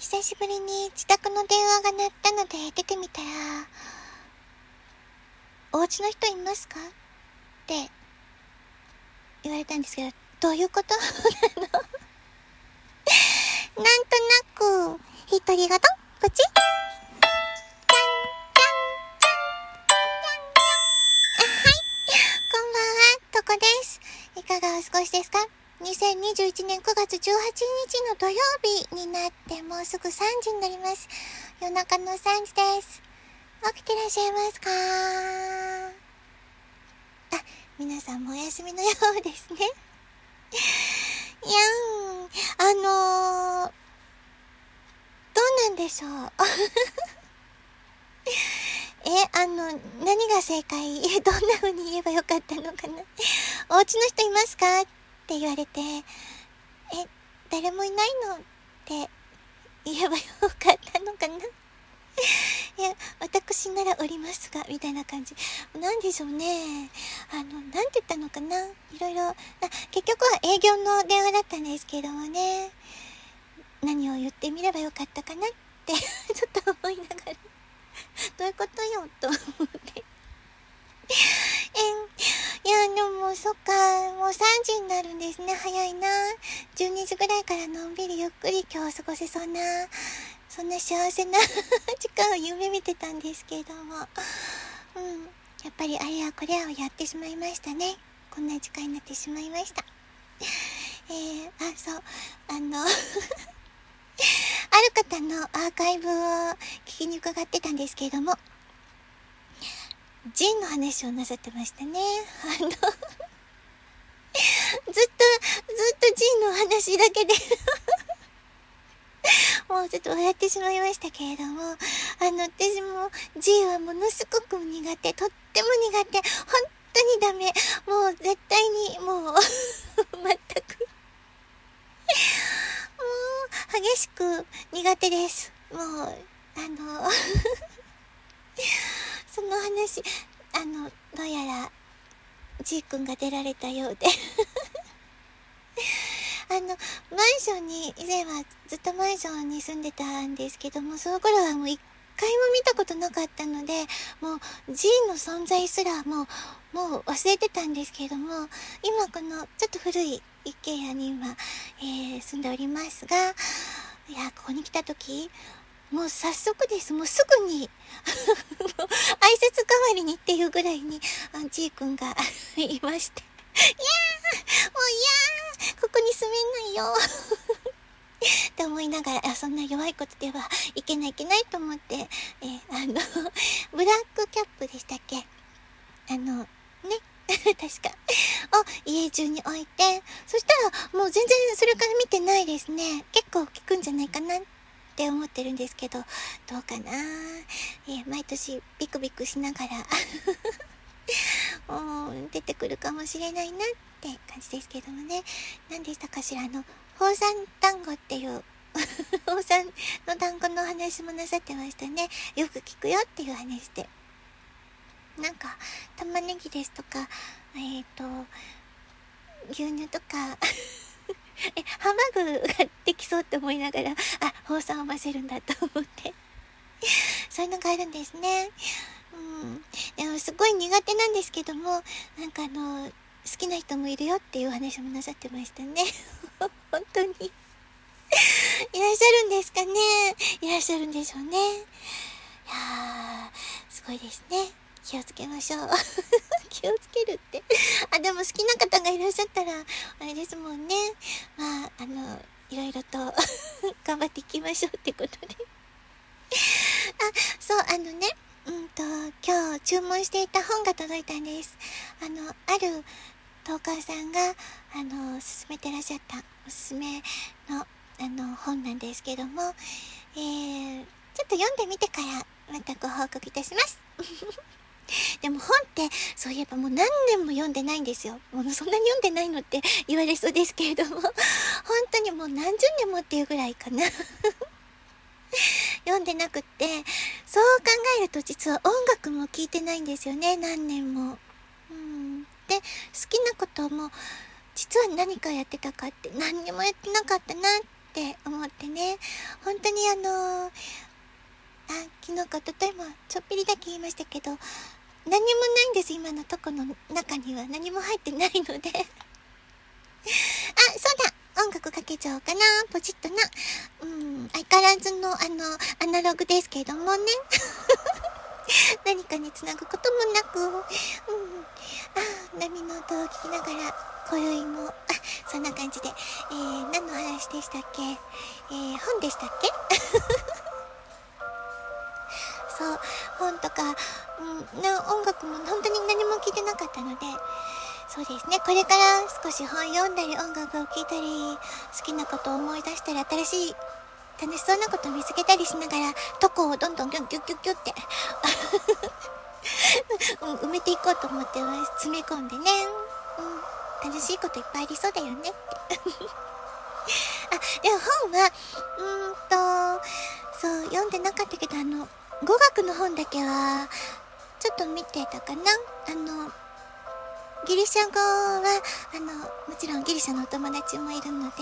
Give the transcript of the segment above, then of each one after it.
久しぶりに自宅の電話が鳴ったので出てみたら、お家の人いますかって言われたんですけど、どういうことなのなんとなく一人がどっこちいかがお過ごしですか。2021年9月18日の土曜日になって、もうすぐ3時になります。夜中の3時です。起きてらっしゃいますか。あ、皆さんもお休みのようですね。いやん、どうなんでしょう何が正解、どんな風に言えばよかったのかな。お家の人いますかって言われて、誰もいないのって言えばよかったのかな。いや、私ならおりますが、みたいな感じなんでしょうね。なんて言ったのかな。いろいろ、結局は営業の電話だったんですけどもね、何を言ってみればよかったかなってちょっと思いながら、どういうことよと思っていやでもそっか、もう3時になるんですね。早いな。12時ぐらいからのんびりゆっくり今日過ごせそうな、そんな幸せな時間を夢見てたんですけれども、やっぱりあれやこれやをやってしまいましたね。こんな時間になってしまいました。ある方のアーカイブを聞きに伺ってたんですけれども、ジンの話をなさってましたね。ずっとジンの話だけでもうちょっと笑ってしまいましたけれども、私もジンはものすごく苦手、とっても苦手、本当にダメ、もう絶対にもう全く激しく苦手です。もうその話、どうやらじーくんが出られたようでマンションに、以前はずっとマンションに住んでたんですけども、その頃はもう一回も見たことなかったので、もうジーの存在すらもう忘れてたんですけれども、今このちょっと古い一軒家に今、住んでおりますが、いや、ここに来た時、もう早速です、もうすぐに挨拶代わりにっていうぐらいにじーくんがいまして、いやーここに住めないよって思いながら、そんな弱いことではいけないいけないと思って、ブラックキャップでしたっけ、確かを家中に置いて、そしたらもう全然それから見てないですね。結構効くんじゃないかなって思ってるんですけど、どうかな。毎年ビクビクしながら出てくるかもしれないなって感じですけどもね。何でしたかしら、宝山団子っていう宝山の団子の話もなさってましたね。よく聞くよっていう話で、なんか玉ねぎですとか、牛乳とかハンバーグができそうって思いながら、宝山を混ぜるんだと思ってそういうのがあるんですね。でもすごい苦手なんですけども、なんか好きな人もいるよっていう話もなさってましたね本当にいらっしゃるんですかね。いらっしゃるんでしょうね。いやー、すごいですね。気をつけましょう気をつけるって、でも好きな方がいらっしゃったらあれですもんね。いろいろと頑張っていきましょうってことでそう、今日注文していた本が届いたんです。あるトーカーさんが勧めてらっしゃったおすすめの本なんですけども、ちょっと読んでみてからまたご報告いたしますでも本ってそういえばもう何年も読んでないんですよ。もうそんなに読んでないのって言われそうですけれども、本当にもう何十年もっていうぐらいかな読んでなくって、そう考えると実は音楽も聴いてないんですよね、何年も。で、好きなことも実は何かやってたかって何にもやってなかったなってって思ってね、本当に昨日かとと今ちょっぴりだけ言いましたけど、何もないんです。今のとこの中には何も入ってないのであ、そうだ、音楽かけちゃおうかな、ポチッとな。相変わらずのアナログですけどもね何かにつなぐこともなく、波の音を聞きながら今宵もそんな感じで、何の話でしたっけ、本でしたっけそう、本とか、音楽も本当に何も聞いてなかったので、そうですね、これから少し本読んだり音楽を聴いたり、好きなことを思い出したり、新しい楽しそうなことを見つけたりしながら、とこをどんどんギュッギュッギュッギュッって埋めていこうと思って詰め込んでね、楽しいこといっぱいありそうだよねってあ、でも本はそう読んでなかったけど、語学の本だけはちょっと見てたかな。ギリシャ語はもちろんギリシャのお友達もいるので、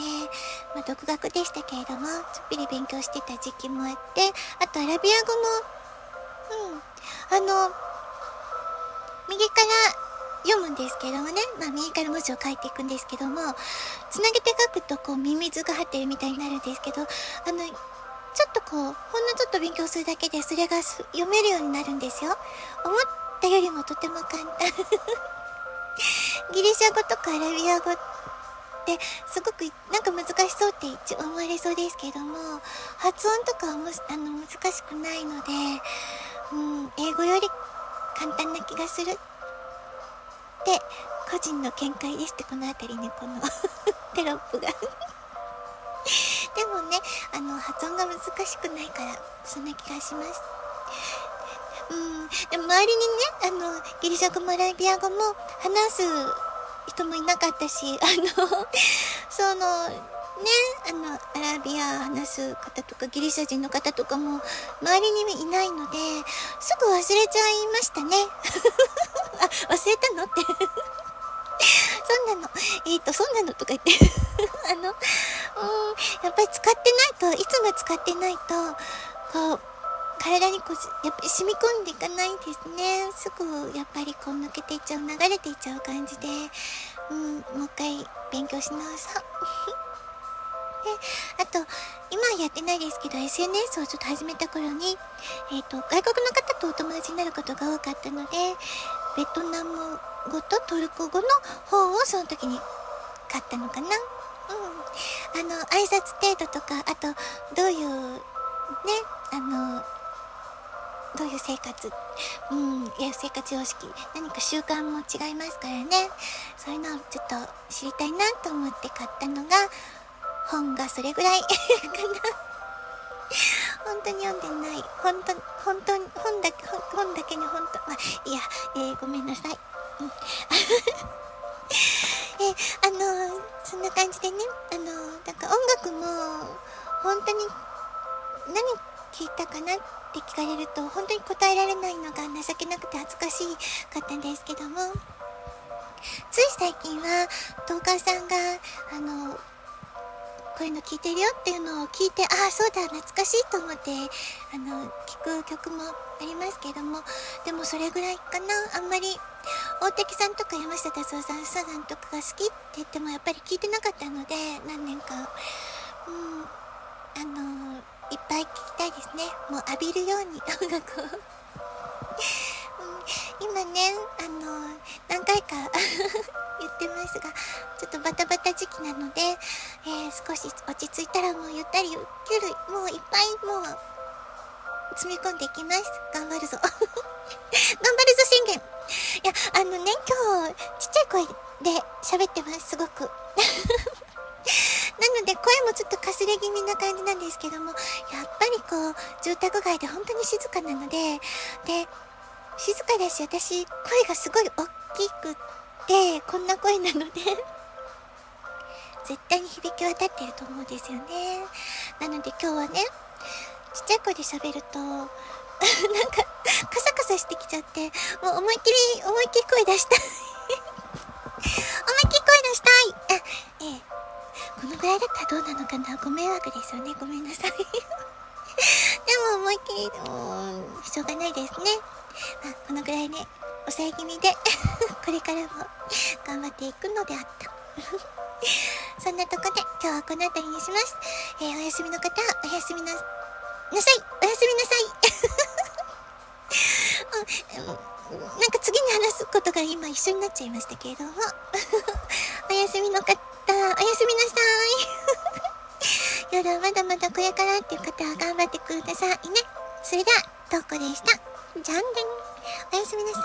独学でしたけれどもちょっぴり勉強してた時期もあって、あとアラビア語も右から読むんですけどもね、右から文字を書いていくんですけども、つなげて書くとこうミミズが張ってるみたいになるんですけど、ちょっとこうほんのちょっと勉強するだけでそれが読めるようになるんですよ。思ったよりもとても簡単ギリシャ語とかアラビア語ってすごくなんか難しそうって一応思われそうですけども、発音とかは難しくないので、英語より簡単な気がするって個人の見解ですって、この辺りね、このテロップがでもね、発音が難しくないからそんな気がします。でも周りにね、ギリシャ語もアラビア語も話す人もいなかったし、アラビア話す方とかギリシャ人の方とかも周りにいないので、すぐ忘れちゃいましたねあ、忘れたのってそんなのとか言ってやっぱり使ってないと、いつも使ってないとこう体にやっぱり染み込んでいかないですね。すぐやっぱりこう抜けていっちゃう、流れていっちゃう感じで、もう一回勉強し直そうで、あと今やってないですけど SNS をちょっと始めた頃に、外国の方とお友達になることが多かったので、ベトナム語とトルコ語の本をその時に買ったのかな。挨拶程度とか、あとどういうね、どういう生活、生活様式、何か習慣も違いますからね、そういうのをちょっと知りたいなと思って買ったのが本がそれぐらいかな本当に読んでない、本だけに本当、ごめんなさい、そんな感じでね、なんか音楽も本当に何聞いたかなって聞かれると本当に答えられないのが情けなくて恥ずかしかったんですけども、つい最近はトーカーさんがこういうの聞いてるよっていうのを聞いて、そうだ懐かしいと思って聞く曲もありますけども、でもそれぐらいかな。あんまり大滝さんとか山下達郎さん、須田さんとかが好きって言ってもやっぱり聞いてなかったので、何年かいっぱい聴きたいですね。もう浴びるように音楽を今ね、何回か言ってますが、ちょっとバタバタ時期なので、少し落ち着いたらもうゆったりゆっくり、もういっぱいもう詰め込んでいきます。頑張るぞ頑張るぞ宣言。いや、今日ちっちゃい声で喋ってます、すごくなので声もちょっとかすれ気味な感じなんですけども、やっぱりこう住宅街で本当に静かなので、で静かだし、私声がすごい大きくてこんな声なので絶対に響き渡ってると思うんですよね。なので今日はね、ちっちゃい声で喋るとなんかカサカサしてきちゃって、もう思いっきり声出したい思いっきり声出したい、このぐらいだったらどうなのかな、ご迷惑ですよね、ごめんなさい。でも思いっきりしょうがないですね、まあ、このぐらいね抑え気味でこれからも頑張っていくのであったそんなとこで今日はこの辺りにします、お休みの方はおやすみなさい、おやすみなさいなんか次に話すことが今一緒になっちゃいましたけれどもおやすみの方、おやすみなさい夜はまだまだこれからっていう方は頑張ってくださいね。それではトーコでした。じゃんねん、おやすみなさい。